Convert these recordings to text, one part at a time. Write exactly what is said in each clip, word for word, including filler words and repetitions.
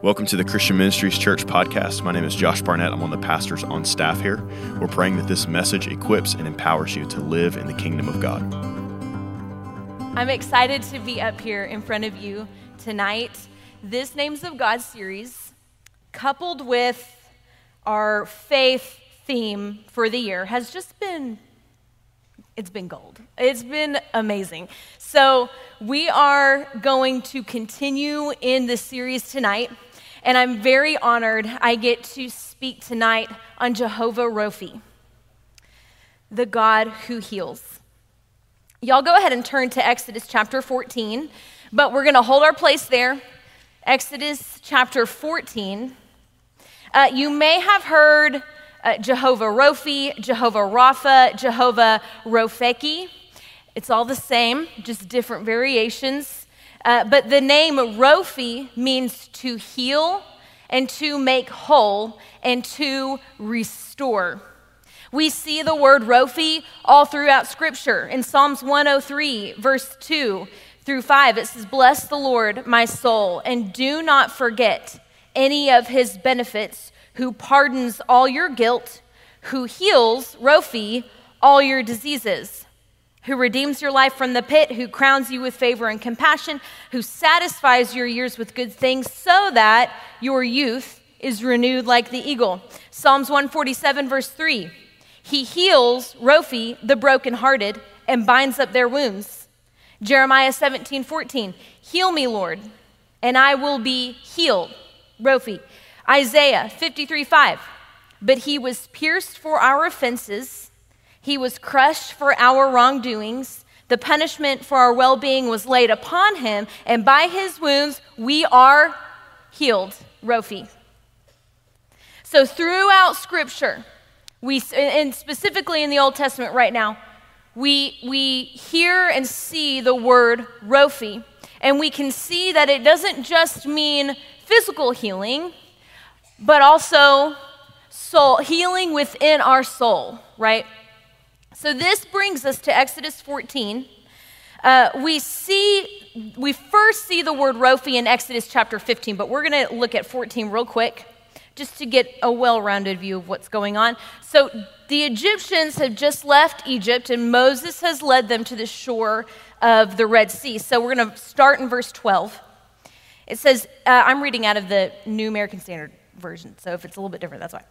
Welcome to the Christian Ministries Church podcast. My name is Josh Barnett. I'm one of the pastors on staff here. We're praying that this message equips and empowers you to live in the kingdom of God. I'm excited to be up here in front of you tonight. This Names of God series, coupled with our faith theme for the year, has just been, it's been gold. It's been amazing. So we are going to continue in this series tonight. And I'm very honored I get to speak tonight on Jehovah Rophe, the God who heals. Y'all go ahead and turn to Exodus chapter fourteen, but we're going to hold our place there. Exodus chapter fourteen. Uh, you may have heard uh, Jehovah Rophe, Jehovah Rapha, Jehovah Rophekha. It's all the same, just different variations. Uh, but the name Rophe means to heal and to make whole and to restore. We see the word Rophe all throughout Scripture. In Psalms one oh three, verse two through five, it says, "Bless the Lord, my soul, and do not forget any of his benefits, who pardons all your guilt, who heals, Rophe, all your diseases, who redeems your life from the pit, who crowns you with favor and compassion, who satisfies your years with good things so that your youth is renewed like the eagle." Psalms one forty-seven, verse three, "He heals, Rophe, the brokenhearted, and binds up their wounds." Jeremiah seventeen, fourteen, "Heal me, Lord, and I will be healed, Rophe." Isaiah fifty-three, five, "But he was pierced for our offenses, he was crushed for our wrongdoings, the punishment for our well-being was laid upon him, and by his wounds we are healed, Rophe." So throughout Scripture, we, and specifically in the Old Testament right now, we, we hear and see the word Rophe, and we can see that it doesn't just mean physical healing, but also soul healing within our soul, right? So this brings us to Exodus fourteen. Uh, we see, we first see the word Rophe in Exodus chapter fifteen, but we're going to look at fourteen real quick, just to get a well-rounded view of what's going on. So the Egyptians have just left Egypt, and Moses has led them to the shore of the Red Sea. So we're going to start in verse twelve. It says, uh, I'm reading out of the New American Standard Version, so if it's a little bit different, that's why.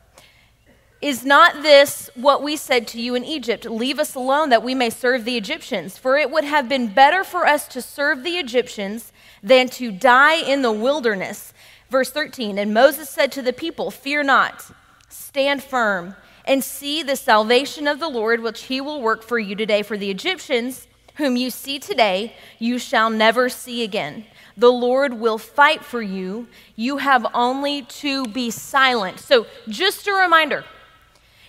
"Is not this what we said to you in Egypt? Leave us alone that we may serve the Egyptians. For it would have been better for us to serve the Egyptians than to die in the wilderness." Verse thirteen, "And Moses said to the people, fear not, stand firm, and see the salvation of the Lord, which he will work for you today. For the Egyptians, whom you see today, you shall never see again. The Lord will fight for you. You have only to be silent." So just a reminder,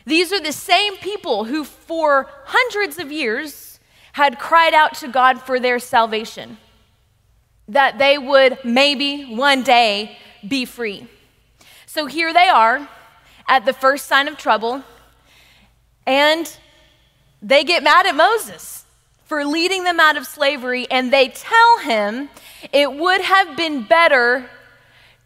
these are the same people who for hundreds of years had cried out to God for their salvation, that they would maybe one day be free. So here they are at the first sign of trouble, and they get mad at Moses for leading them out of slavery, and they tell him it would have been better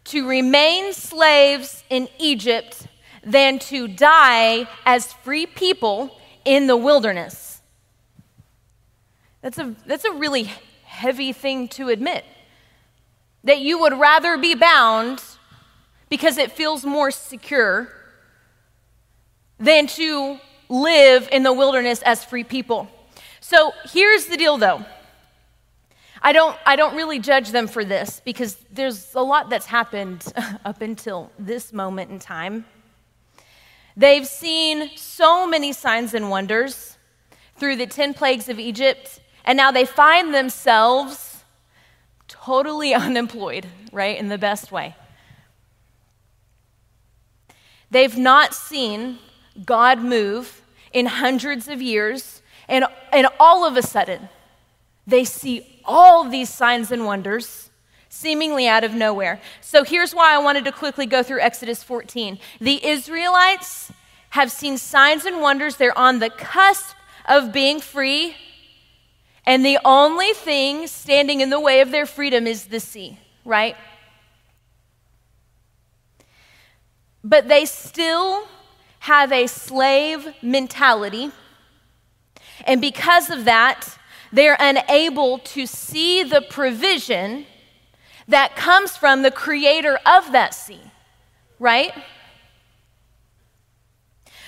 to remain slaves in Egypt than to die as free people in the wilderness. That's a, that's a really heavy thing to admit, that you would rather be bound because it feels more secure than to live in the wilderness as free people. So here's the deal though. I don't I don't really judge them for this, because there's a lot that's happened up until this moment in time. They've seen so many signs and wonders through the ten plagues of Egypt, and now they find themselves totally unemployed, right, in the best way. They've not seen God move in hundreds of years, and, and all of a sudden, they see all these signs and wonders seemingly out of nowhere. So here's why I wanted to quickly go through Exodus fourteen. The Israelites have seen signs and wonders. They're on the cusp of being free, and the only thing standing in the way of their freedom is the sea, right? but they still have a slave mentality. And because of that, they're unable to see the provision that comes from the creator of that sea, right?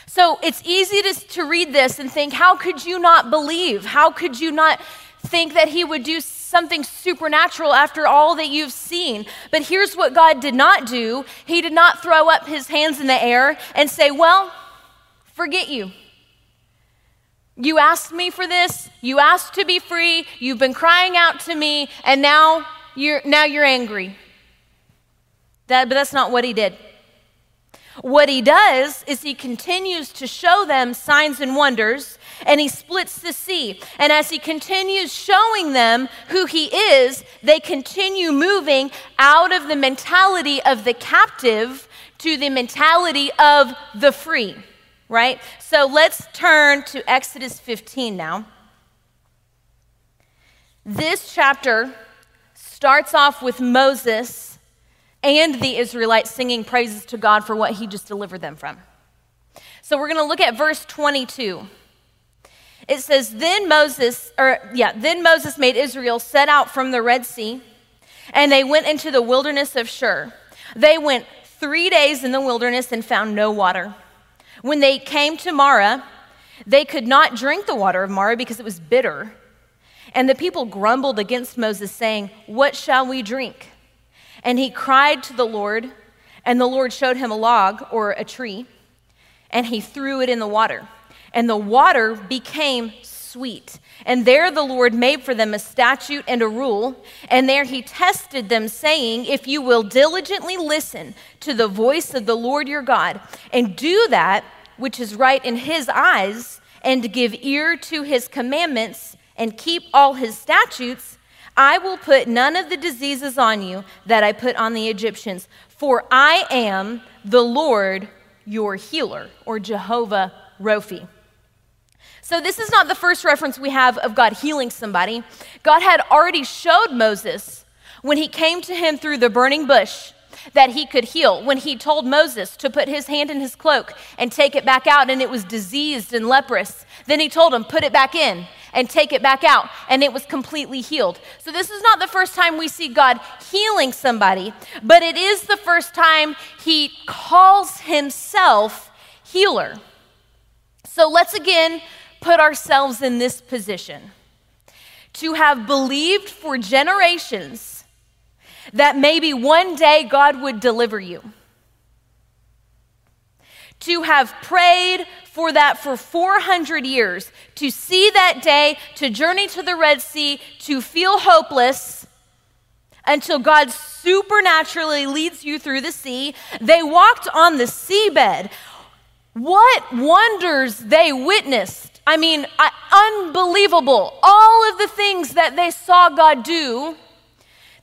So it's easy to, to read this and think, how could you not believe? How could you not think that he would do something supernatural after all that you've seen? But here's what God did not do. He did not throw up his hands in the air and say, well, forget you. You asked me for this. You asked to be free. You've been crying out to me, and now you're now you're angry. That, but that's not what he did. What he does is he continues to show them signs and wonders, and he splits the sea. And as he continues showing them who he is, they continue moving out of the mentality of the captive to the mentality of the free, right? So let's turn to Exodus fifteen now. This chapter starts off with Moses and the Israelites singing praises to God for what he just delivered them from. So we're going to look at verse twenty-two. It says, Then Moses, or yeah, then Moses made Israel set out from the Red Sea, and they went into the wilderness of Shur. They went three days in the wilderness and found no water. When they came to Marah, they could not drink the water of Marah because it was bitter. And the people grumbled against Moses, saying, What shall we drink? And he cried to the Lord, and the Lord showed him a log or a tree, and he threw it in the water. And the water became sweet. And there the Lord made for them a statute and a rule, and there he tested them, saying, If you will diligently listen to the voice of the Lord your God, and do that which is right in his eyes, and give ear to his commandments, and keep all his statutes, I will put none of the diseases on you that I put on the Egyptians, for I am the Lord your healer, or Jehovah Rophe. So this is not the first reference we have of God healing somebody. God had already showed Moses when he came to him through the burning bush that he could heal, when he told Moses to put his hand in his cloak and take it back out, and it was diseased and leprous. Then he told him, put it back in and take it back out, and it was completely healed. So this is not the first time we see God healing somebody, but it is the first time he calls himself healer. So let's again put ourselves in this position. To have believed for generations that maybe one day God would deliver you. To have prayed for that for four hundred years, to see that day, to journey to the Red Sea, to feel hopeless until God supernaturally leads you through the sea. They walked on the seabed. What wonders they witnessed. I mean, unbelievable. All of the things that they saw God do.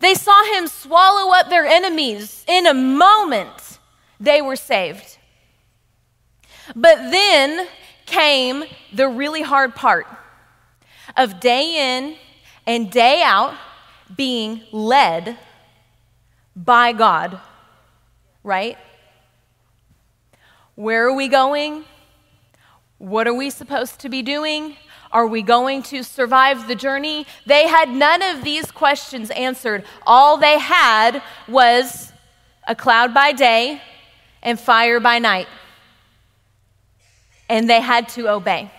They saw him swallow up their enemies. In a moment, they were saved. But then came the really hard part of day in and day out being led by God, right? Where are we going? What are we supposed to be doing? Are we going to survive the journey? They had none of these questions answered. All they had was a cloud by day and fire by night. And they had to obey.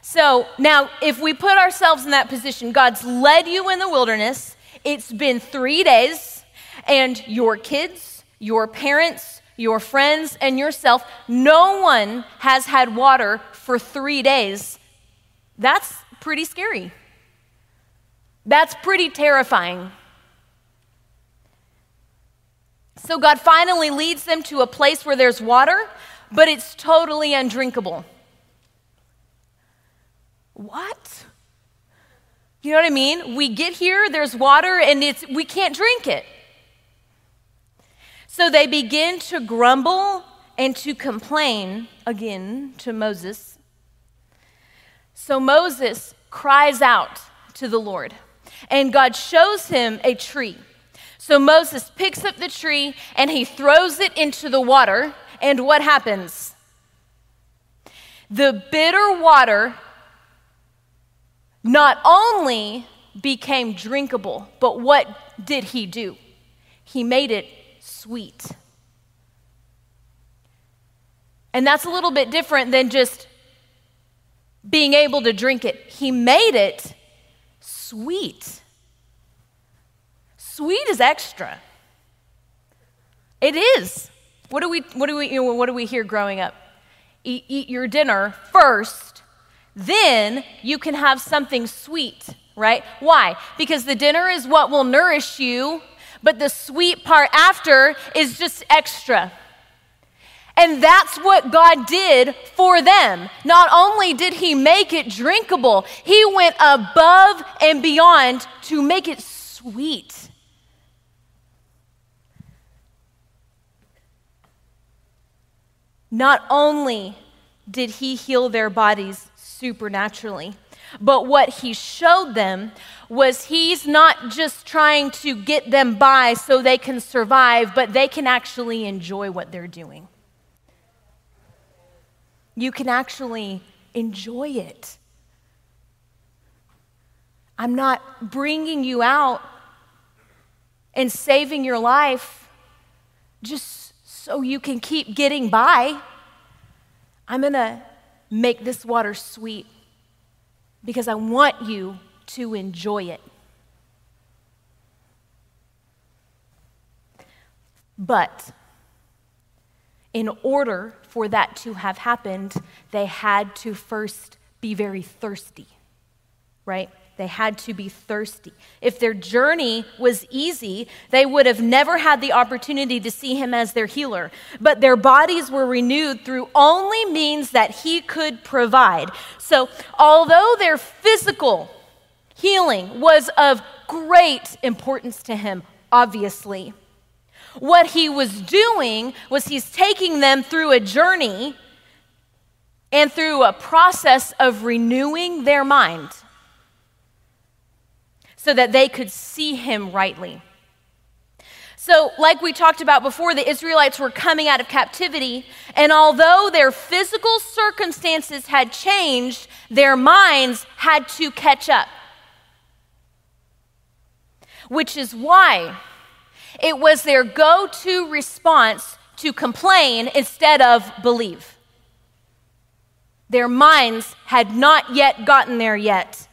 So now, if we put ourselves in that position, God's led you in the wilderness. It's been three days, and your kids, your parents, your friends, and yourself, no one has had water for three days. That's pretty scary. That's pretty terrifying. So God finally leads them to a place where there's water, but it's totally undrinkable. What? You know what I mean? We get here, there's water, and it's we can't drink it. So they begin to grumble and to complain again to Moses. So Moses cries out to the Lord, and God shows him a tree. So Moses picks up the tree and he throws it into the water. And what happens? The bitter water not only became drinkable, but what did he do? He made it sweet. And that's a little bit different than just being able to drink it. He made it sweet. Sweet is extra. It is. What do we what do we you know, what do we hear growing up? Eat, eat your dinner first, then you can have something sweet, right? Why? Because the dinner is what will nourish you, but the sweet part after is just extra. And that's what God did for them. Not only did he make it drinkable, he went above and beyond to make it sweet. Not only did he heal their bodies supernaturally, but what he showed them was he's not just trying to get them by so they can survive, but they can actually enjoy what they're doing. You can actually enjoy it. I'm not bringing you out and saving your life just so you can keep getting by. I'm going to make this water sweet because I want you to enjoy it. But in order for that to have happened, they had to first be very thirsty, right? They had to be thirsty. If their journey was easy, they would have never had the opportunity to see him as their healer. But their bodies were renewed through only means that he could provide. So although their physical healing was of great importance to him, obviously, what he was doing was he's taking them through a journey and through a process of renewing their mind so that they could see him rightly. So like we talked about before, the Israelites were coming out of captivity, and although their physical circumstances had changed, their minds had to catch up, which is why it was their go-to response to complain instead of believe. Their minds had not yet gotten there yet.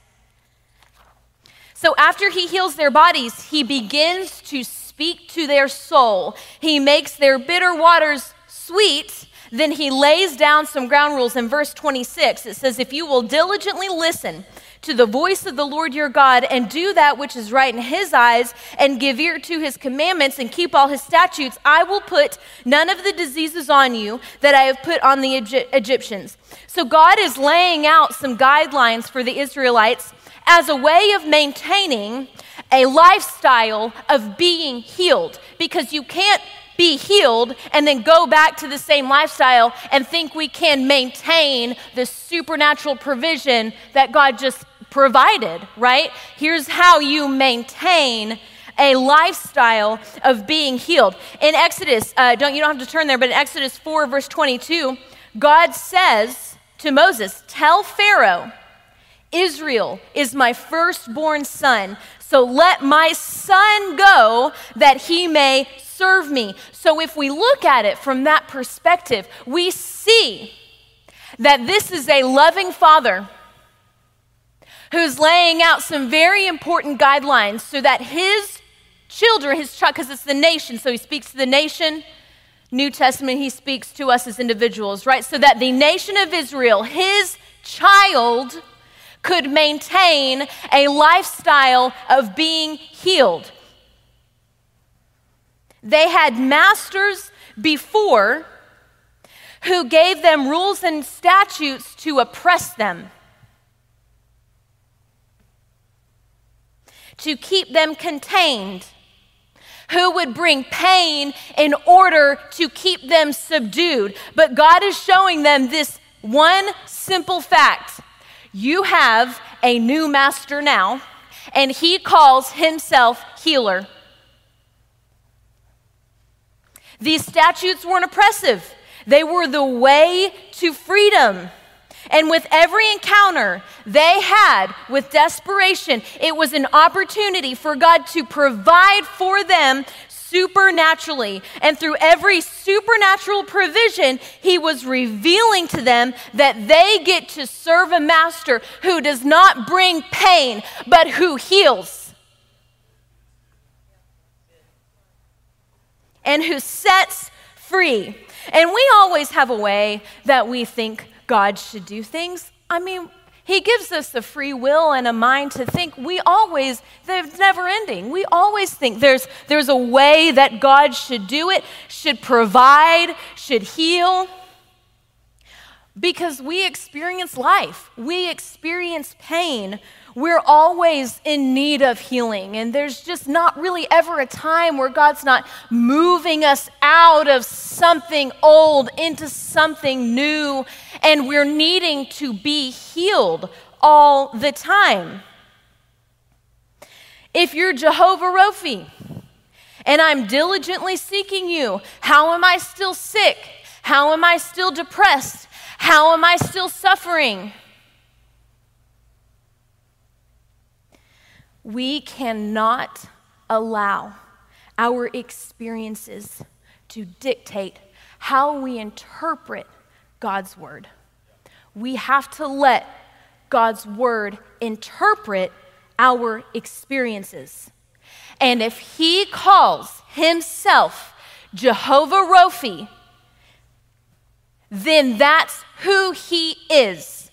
So after he heals their bodies, he begins to speak to their soul. He makes their bitter waters sweet. Then he lays down some ground rules in verse twenty-six. It says, if you will diligently listen to the voice of the Lord your God and do that which is right in his eyes and give ear to his commandments and keep all his statutes, I will put none of the diseases on you that I have put on the Egyptians. So God is laying out some guidelines for the Israelites as a way of maintaining a lifestyle of being healed, because you can't be healed and then go back to the same lifestyle and think we can maintain the supernatural provision that God just provided, right? Here's how you maintain a lifestyle of being healed. In Exodus, uh, don't you don't have to turn there, but in Exodus four, verse twenty-two, God says to Moses, tell Pharaoh, Israel is my firstborn son, so let my son go that he may serve me. So if we look at it from that perspective, we see that this is a loving father who's laying out some very important guidelines so that his children, his child, because it's the nation, so he speaks to the nation. New Testament, he speaks to us as individuals, right? So that the nation of Israel, his child, could maintain a lifestyle of being healed. They had masters before who gave them rules and statutes to oppress them, to keep them contained, who would bring pain in order to keep them subdued. But God is showing them this one simple fact. You have a new master now, and he calls himself healer. These statutes weren't oppressive. They were the way to freedom. And with every encounter they had with desperation, it was an opportunity for God to provide for them supernaturally. And through every supernatural provision, he was revealing to them that they get to serve a master who does not bring pain, but who heals. And who sets free. And we always have a way that we think God should do things. I mean, he gives us the free will and a mind to think. We always, it's never ending. We always think there's there's a way that God should do it, should provide, should heal. Because we experience life. We experience pain. We're always in need of healing. And there's just not really ever a time where God's not moving us out of something old into something new. And we're needing to be healed all the time. If you're Jehovah Rophe, and I'm diligently seeking you, how am I still sick? How am I still depressed? How am I still suffering? We cannot allow our experiences to dictate how we interpret God's word. We have to let God's word interpret our experiences. And if he calls himself Jehovah Rophe, then that's who he is.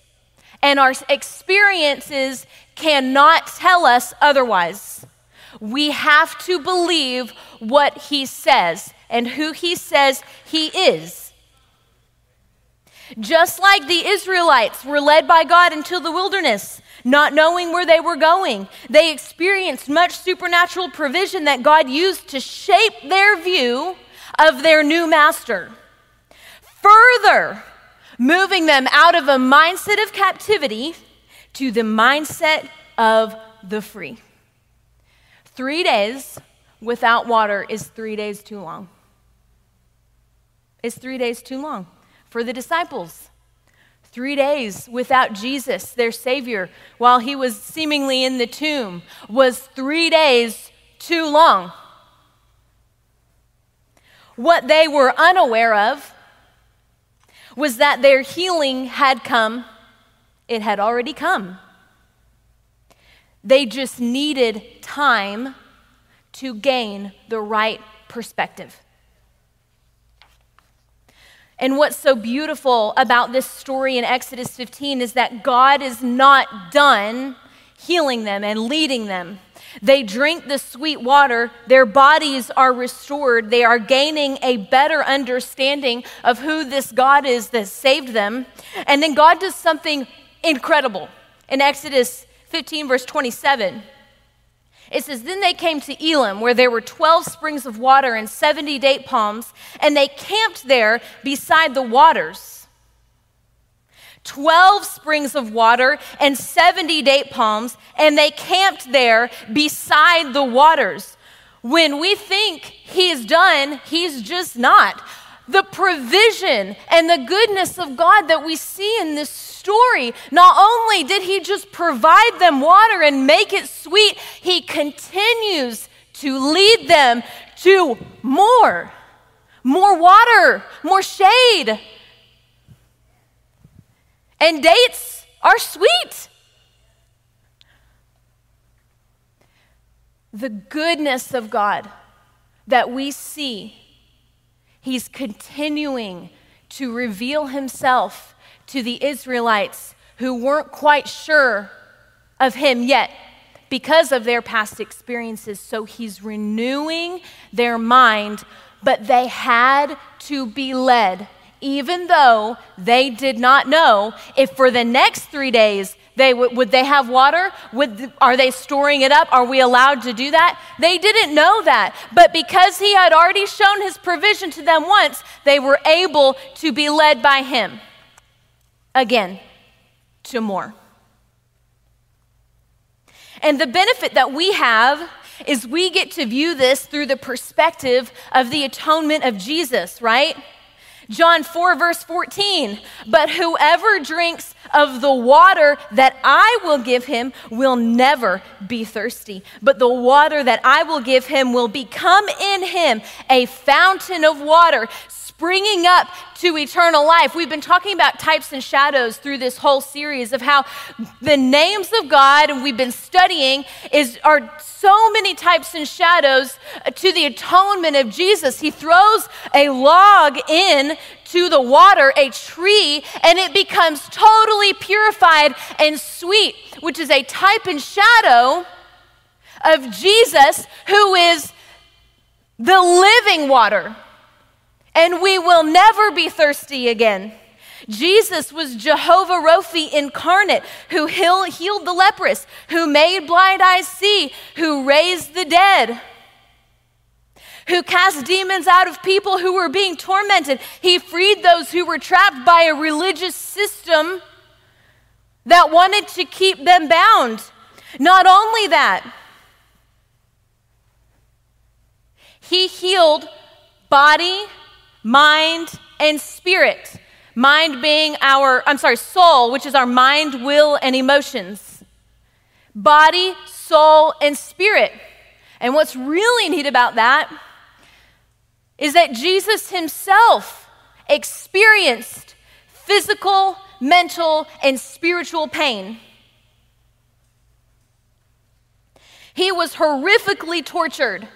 And our experiences cannot tell us otherwise. We have to believe what he says and who he says he is. Just like the Israelites were led by God into the wilderness, not knowing where they were going, they experienced much supernatural provision that God used to shape their view of their new master, further moving them out of a mindset of captivity to the mindset of the free. Three days without water is three days too long. It's three days too long for the disciples. Three days without Jesus, their Savior, while he was seemingly in the tomb, was three days too long. What they were unaware of was that their healing had come. It had already come. They just needed time to gain the right perspective. And what's so beautiful about this story in Exodus fifteen is that God is not done healing them and leading them. They drink the sweet water, their bodies are restored, they are gaining a better understanding of who this God is that saved them. And then God does something incredible. In Exodus fifteen, verse twenty-seven, it says, "Then they came to Elim, where there were twelve springs of water and seventy date palms, and they camped there beside the waters." twelve springs of water and seventy date palms, and they camped there beside the waters. When we think he's done, he's just not. The provision and the goodness of God that we see in this story, not only did he just provide them water and make it sweet, he continues to lead them to more, more water, more shade. And dates are sweet. The goodness of God that we see, he's continuing to reveal himself to the Israelites who weren't quite sure of him yet because of their past experiences. So he's renewing their mind, but they had to be led, even though they did not know if for the next three days, they w- would they have water? Would, are they storing it up? Are we allowed to do that? They didn't know that. But because he had already shown his provision to them once, they were able to be led by him again to more. And the benefit that we have is we get to view this through the perspective of the atonement of Jesus, right? John four, verse fourteen, but whoever drinks of the water that I will give him will never be thirsty, but the water that I will give him will become in him a fountain of water springing up to eternal life. We've been talking about types and shadows through this whole series of how the names of God, and we've been studying, is are so many types and shadows to the atonement of Jesus. He throws a log in to the water, a tree, and it becomes totally purified and sweet, which is a type and shadow of Jesus, who is the living water. And we will never be thirsty again. Jesus was Jehovah Rophe incarnate, who healed the leprous, who made blind eyes see, who raised the dead, who cast demons out of people who were being tormented. He freed those who were trapped by a religious system that wanted to keep them bound. Not only that, he healed body, mind, and spirit. Mind being our, I'm sorry, soul, which is our mind, will, and emotions. Body, soul, and spirit. And what's really neat about that is that Jesus himself experienced physical, mental, and spiritual pain. He was horrifically tortured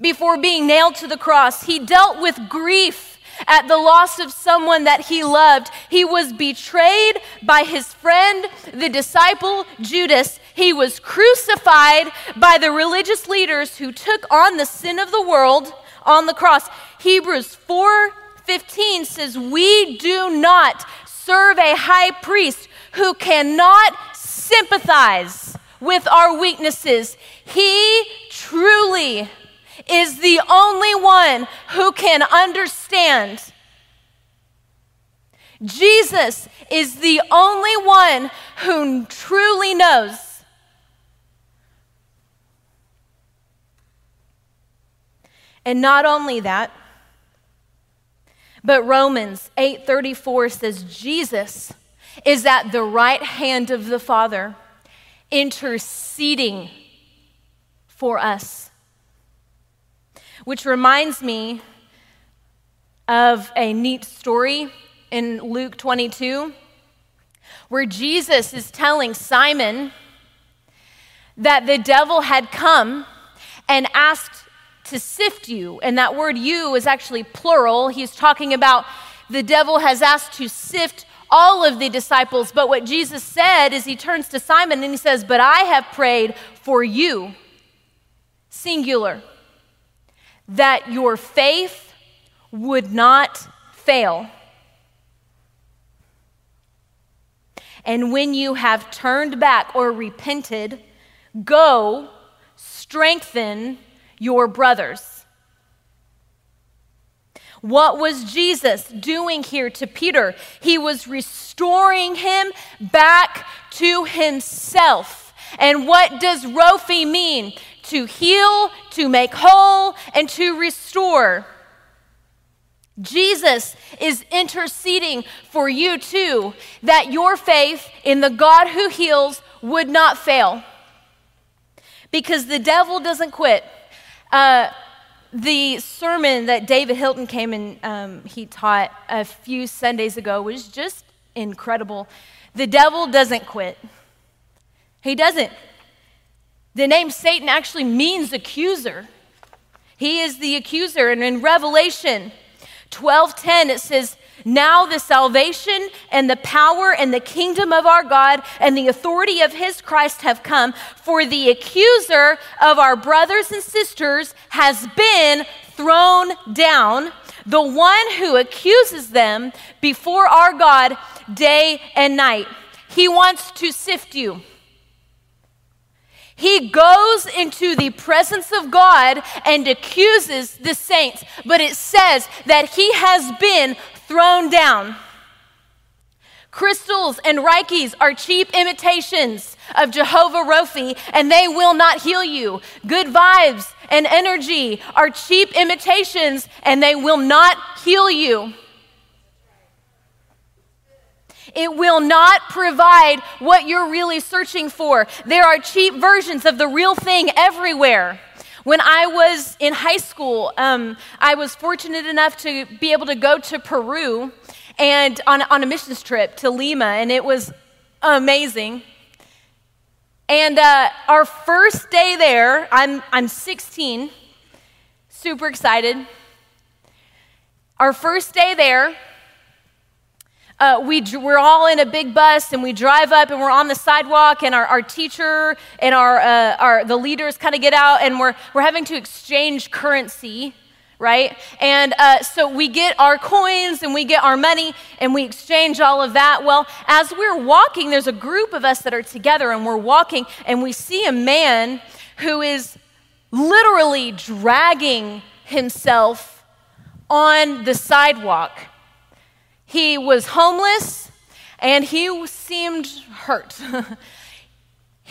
before being nailed to the cross. He dealt with grief at the loss of someone that he loved. He was betrayed by his friend, the disciple Judas. He was crucified by the religious leaders who took on the sin of the world on the cross. Hebrews four fifteen says, we do not serve a high priest who cannot sympathize with our weaknesses. He truly is the only one who can understand. Jesus is the only one who truly knows. And not only that, but Romans eight thirty-four says, Jesus is at the right hand of the Father, interceding for us. Which reminds me of a neat story in Luke twenty-two, where Jesus is telling Simon that the devil had come and asked to sift you. And that word you is actually plural. He's talking about the devil has asked to sift all of the disciples. But what Jesus said is, he turns to Simon and he says, but I have prayed for you, singular, that your faith would not fail. And when you have turned back or repented, go strengthen your brothers. What was Jesus doing here to Peter? He was restoring him back to himself. And what does Rophe mean? To heal, to make whole, and to restore. Jesus is interceding for you too, that your faith in the God who heals would not fail. Because the devil doesn't quit. Uh, the sermon that David Hilton came and um, he taught a few Sundays ago was just incredible. The devil doesn't quit. He doesn't. The name Satan actually means accuser. He is the accuser. And in Revelation twelve ten, it says, now the salvation and the power and the kingdom of our God and the authority of his Christ have come, for the accuser of our brothers and sisters has been thrown down, the one who accuses them before our God day and night. He wants to sift you. He goes into the presence of God and accuses the saints, but it says that he has been thrown down. Crystals and reikis are cheap imitations of Jehovah Rophe, and they will not heal you. Good vibes and energy are cheap imitations, and they will not heal you. It will not provide what you're really searching for. There are cheap versions of the real thing everywhere. When I was in high school, um, I was fortunate enough to be able to go to Peru and on, on a missions trip to Lima, and it was amazing. And uh, our first day there, I'm I'm sixteen, super excited. Our first day there, Uh, we, we're all in a big bus, and we drive up, and we're on the sidewalk, and our, our teacher and our, uh, our the leaders kind of get out, and we're we're having to exchange currency, right? And uh, so we get our coins, and we get our money, and we exchange all of that. Well, as we're walking, there's a group of us that are together, and we're walking, and we see a man who is literally dragging himself on the sidewalk. He was homeless, and he seemed hurt.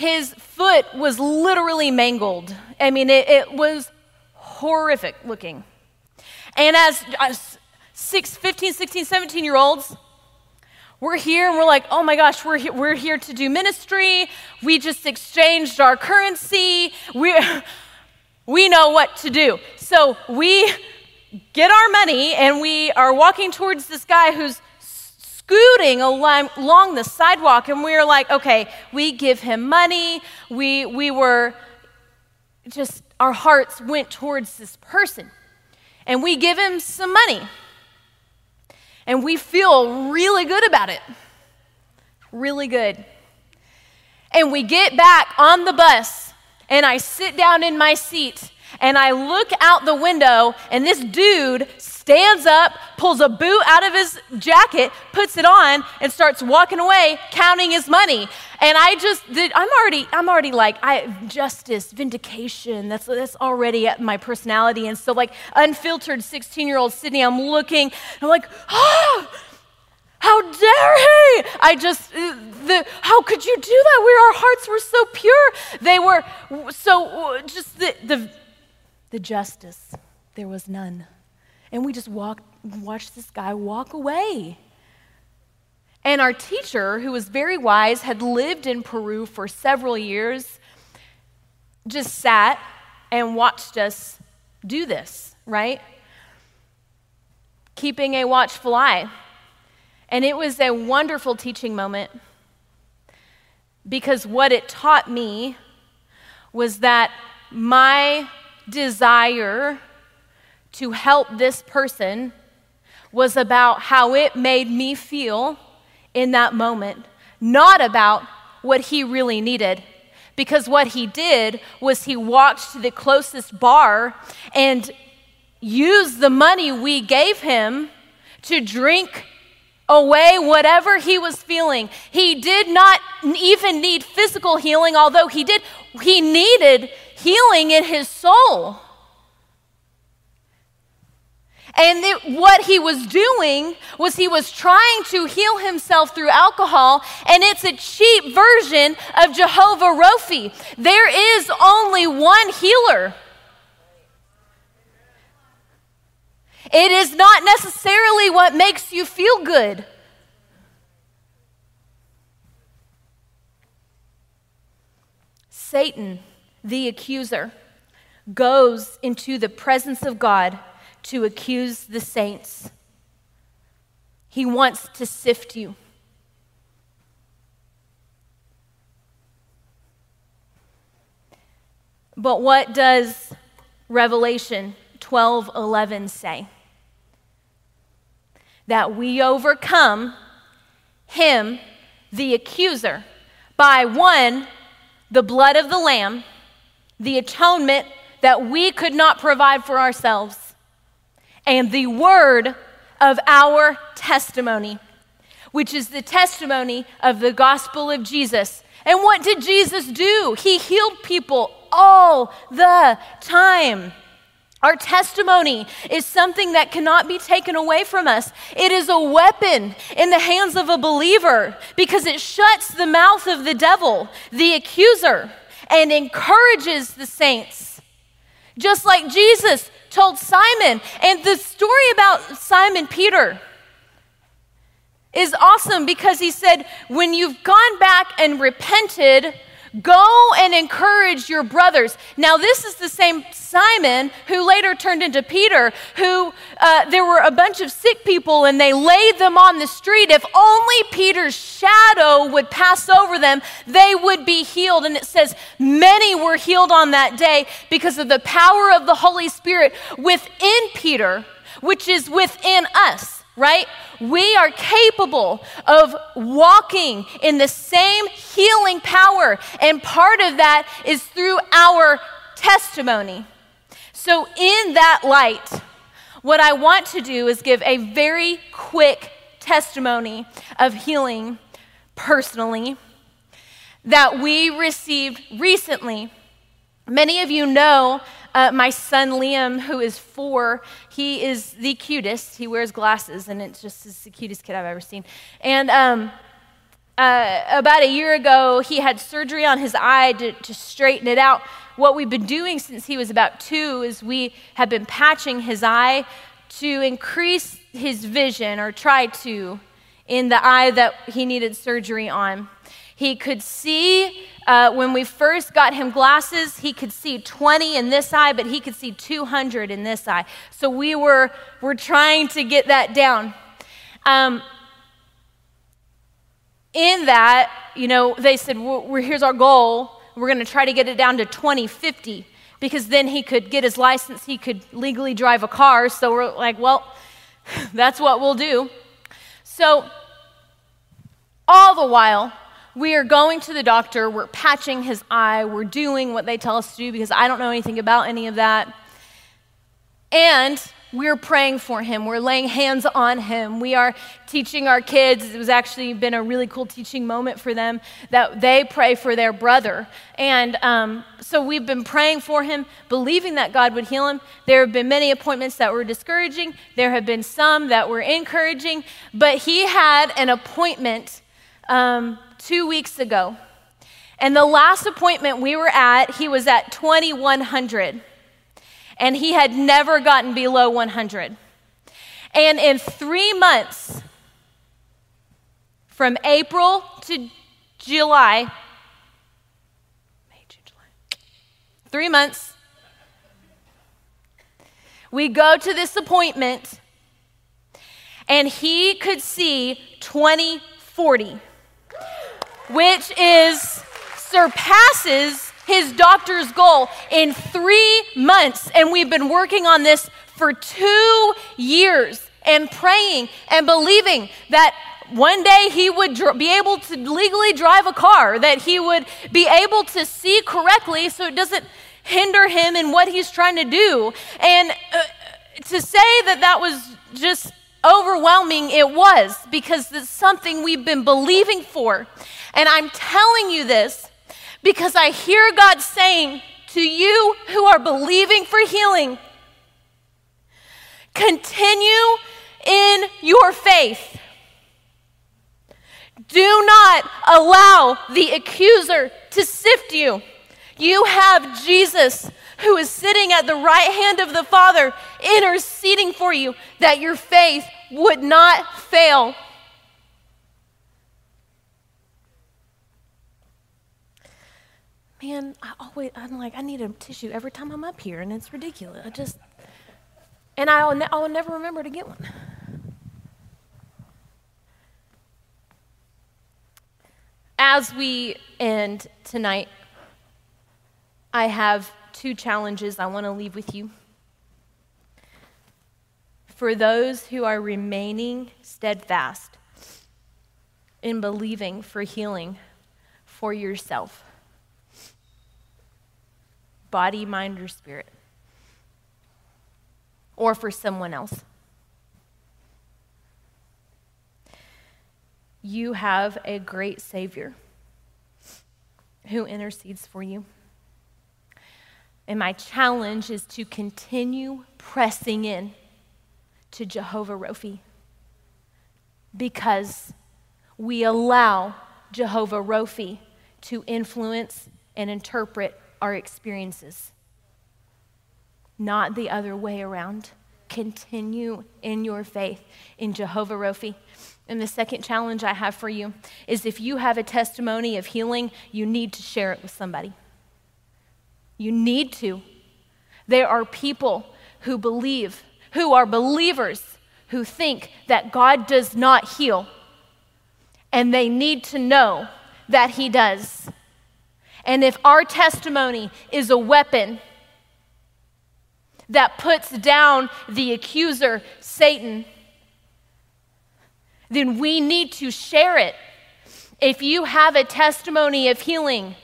His foot was literally mangled. I mean, it, it was horrific looking. And as, as six, fifteen, sixteen, seventeen-year-olds, we're here, and we're like, oh my gosh, we're he- we're here to do ministry. We just exchanged our currency. We we know what to do. So we get our money, and we are walking towards this guy who's scooting along the sidewalk, and we're like, okay, we give him money. We we were just, our hearts went towards this person, and we give him some money, and we feel really good about it, really good. And we get back on the bus, and I sit down in my seat, and I look out the window, and this dude stands up, pulls a boot out of his jacket, puts it on, and starts walking away, counting his money. And I just, I'm already, I'm already like, I justice, vindication. That's that's already at my personality. And so, like, unfiltered sixteen-year-old Sydney, I'm looking, I'm like, oh, how dare he? I just, the, how could you do that? Where our hearts were so pure, they were so just the the. The justice, there was none. And we just walked, watched this guy walk away. And our teacher, who was very wise, had lived in Peru for several years, just sat and watched us do this, right? Keeping a watchful eye. And it was a wonderful teaching moment, because what it taught me was that my desire to help this person was about how it made me feel in that moment, not about what he really needed. Because what he did was he walked to the closest bar and used the money we gave him to drink away whatever he was feeling. He did not even need physical healing, although he did, he needed healing in his soul. And it, what he was doing was he was trying to heal himself through alcohol, and it's a cheap version of Jehovah Rophe. There is only one healer. It is not necessarily what makes you feel good. Satan, the accuser, goes into the presence of God to accuse the saints. He wants to sift you. But what does Revelation twelve eleven say? That we overcome him, the accuser, by one, the blood of the Lamb, the atonement that we could not provide for ourselves, and the word of our testimony, which is the testimony of the gospel of Jesus. And what did Jesus do? He healed people all the time. Our testimony is something that cannot be taken away from us. It is a weapon in the hands of a believer because it shuts the mouth of the devil, the accuser, and encourages the saints. Just like Jesus told Simon, and the story about Simon Peter is awesome because he said, when you've gone back and repented, go and encourage your brothers. Now, this is the same Simon who later turned into Peter, who uh, there were a bunch of sick people and they laid them on the street. If only Peter's shadow would pass over them, they would be healed. And it says many were healed on that day because of the power of the Holy Spirit within Peter, which is within us. Right? We are capable of walking in the same healing power, and part of that is through our testimony. So in that light, what I want to do is give a very quick testimony of healing personally that we received recently. Many of you know Uh, my son Liam, who is four, he is the cutest. He wears glasses, and it's just is the cutest kid I've ever seen. And um, uh, about a year ago, he had surgery on his eye to, to straighten it out. What we've been doing since he was about two is we have been patching his eye to increase his vision, or try to, in the eye that he needed surgery on. He could see, uh, when we first got him glasses, he could see twenty in this eye, but he could see two hundred in this eye. So we were, we're trying to get that down. Um, in that, you know, they said, well, we're, here's our goal. We're going to try to get it down to twenty fifty, because then he could get his license. He could legally drive a car. So we're like, well, that's what we'll do. So all the while, we are going to the doctor, we're patching his eye, we're doing what they tell us to do because I don't know anything about any of that. And we're praying for him, we're laying hands on him, we are teaching our kids. It was actually been a really cool teaching moment for them that they pray for their brother. And um, so we've been praying for him, believing that God would heal him. There have been many appointments that were discouraging, there have been some that were encouraging, but he had an appointment um, two weeks ago. And the last appointment we were at, he was at twenty-one hundred. And he had never gotten below one hundred. And in three months, from April to July, May, June, July, three months, we go to this appointment and he could see twenty forty. Which is surpasses his doctor's goal in three months. And we've been working on this for two years and praying and believing that one day he would dr- be able to legally drive a car, that he would be able to see correctly so it doesn't hinder him in what he's trying to do. And uh, to say that that was just overwhelming, it was, because it's something we've been believing for. And I'm telling you this because I hear God saying to you who are believing for healing, continue in your faith. Do not allow the accuser to sift you. You have Jesus, who is sitting at the right hand of the Father, interceding for you, that your faith would not fail. Man, I always, I'm like, I need a tissue every time I'm up here, and it's ridiculous. I just, and I'll, ne- I'll never remember to get one. As we end tonight, I have two challenges I want to leave with you. For those who are remaining steadfast in believing for healing for yourself, body, mind, or spirit, or for someone else, you have a great Savior who intercedes for you. And my challenge is to continue pressing in to Jehovah Rophe, because we allow Jehovah Rophe to influence and interpret our experiences, not the other way around. Continue in your faith in Jehovah Rophe. And the second challenge I have for you is, if you have a testimony of healing, you need to share it with somebody. You need to. There are people who believe, who are believers, who think that God does not heal, and they need to know that He does. And if our testimony is a weapon that puts down the accuser, Satan, then we need to share it. If you have a testimony of healing,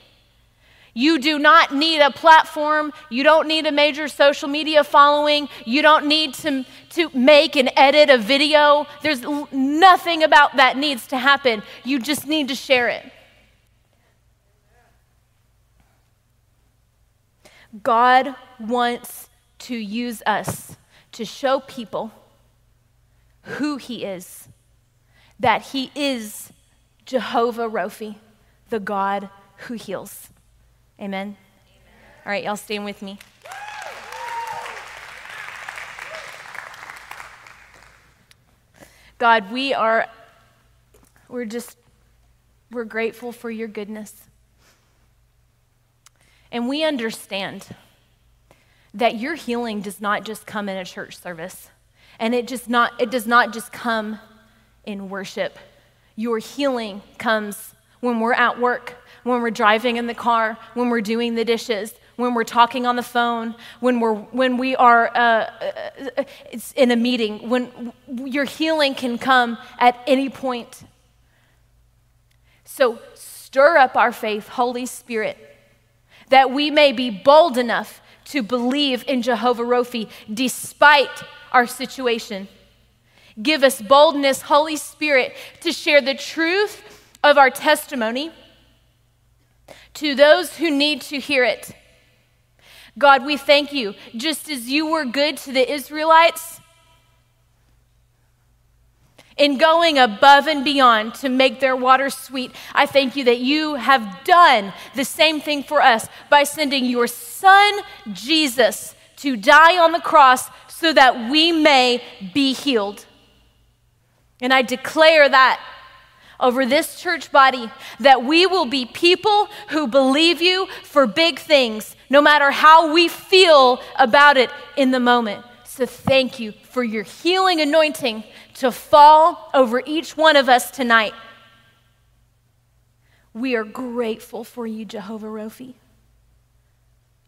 you do not need a platform. You don't need a major social media following. You don't need to, to make and edit a video. There's nothing about that needs to happen. You just need to share it. God wants to use us to show people who He is, that He is Jehovah Rophe, the God who heals. Amen? Amen. All right, y'all stand with me. God, we are, we're just, we're grateful for your goodness. And we understand that your healing does not just come in a church service, and it just not it does not just come in worship. Your healing comes when we're at work, when we're driving in the car, when we're doing the dishes, when we're talking on the phone, when we're when we are uh, it's in a meeting. When your healing can come at any point. So stir up our faith, Holy Spirit, that we may be bold enough to believe in Jehovah Rophe despite our situation. Give us boldness, Holy Spirit, to share the truth of our testimony to those who need to hear it. God, we thank you. Just as you were good to the Israelites in going above and beyond to make their water sweet, I thank you that you have done the same thing for us by sending your Son, Jesus, to die on the cross so that we may be healed. And I declare that over this church body, that we will be people who believe you for big things, no matter how we feel about it in the moment. So thank you for your healing anointing to fall over each one of us tonight. We are grateful for you, Jehovah Rophe.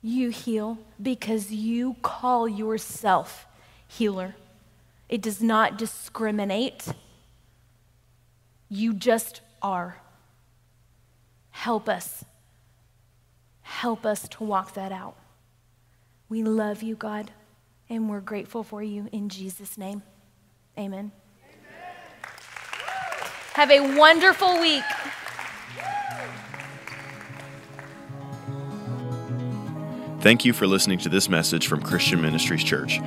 You heal because you call yourself healer. It does not discriminate. You just are. Help us. Help us to walk that out. We love you, God, and we're grateful for you in Jesus' name. Amen. Amen. Have a wonderful week. Thank you for listening to this message from Christian Ministries Church.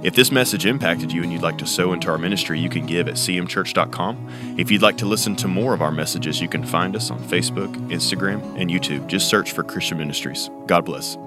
If this message impacted you and you'd like to sow into our ministry, you can give at c m church dot com. If you'd like to listen to more of our messages, you can find us on Facebook, Instagram, and YouTube. Just search for Christian Ministries. God bless.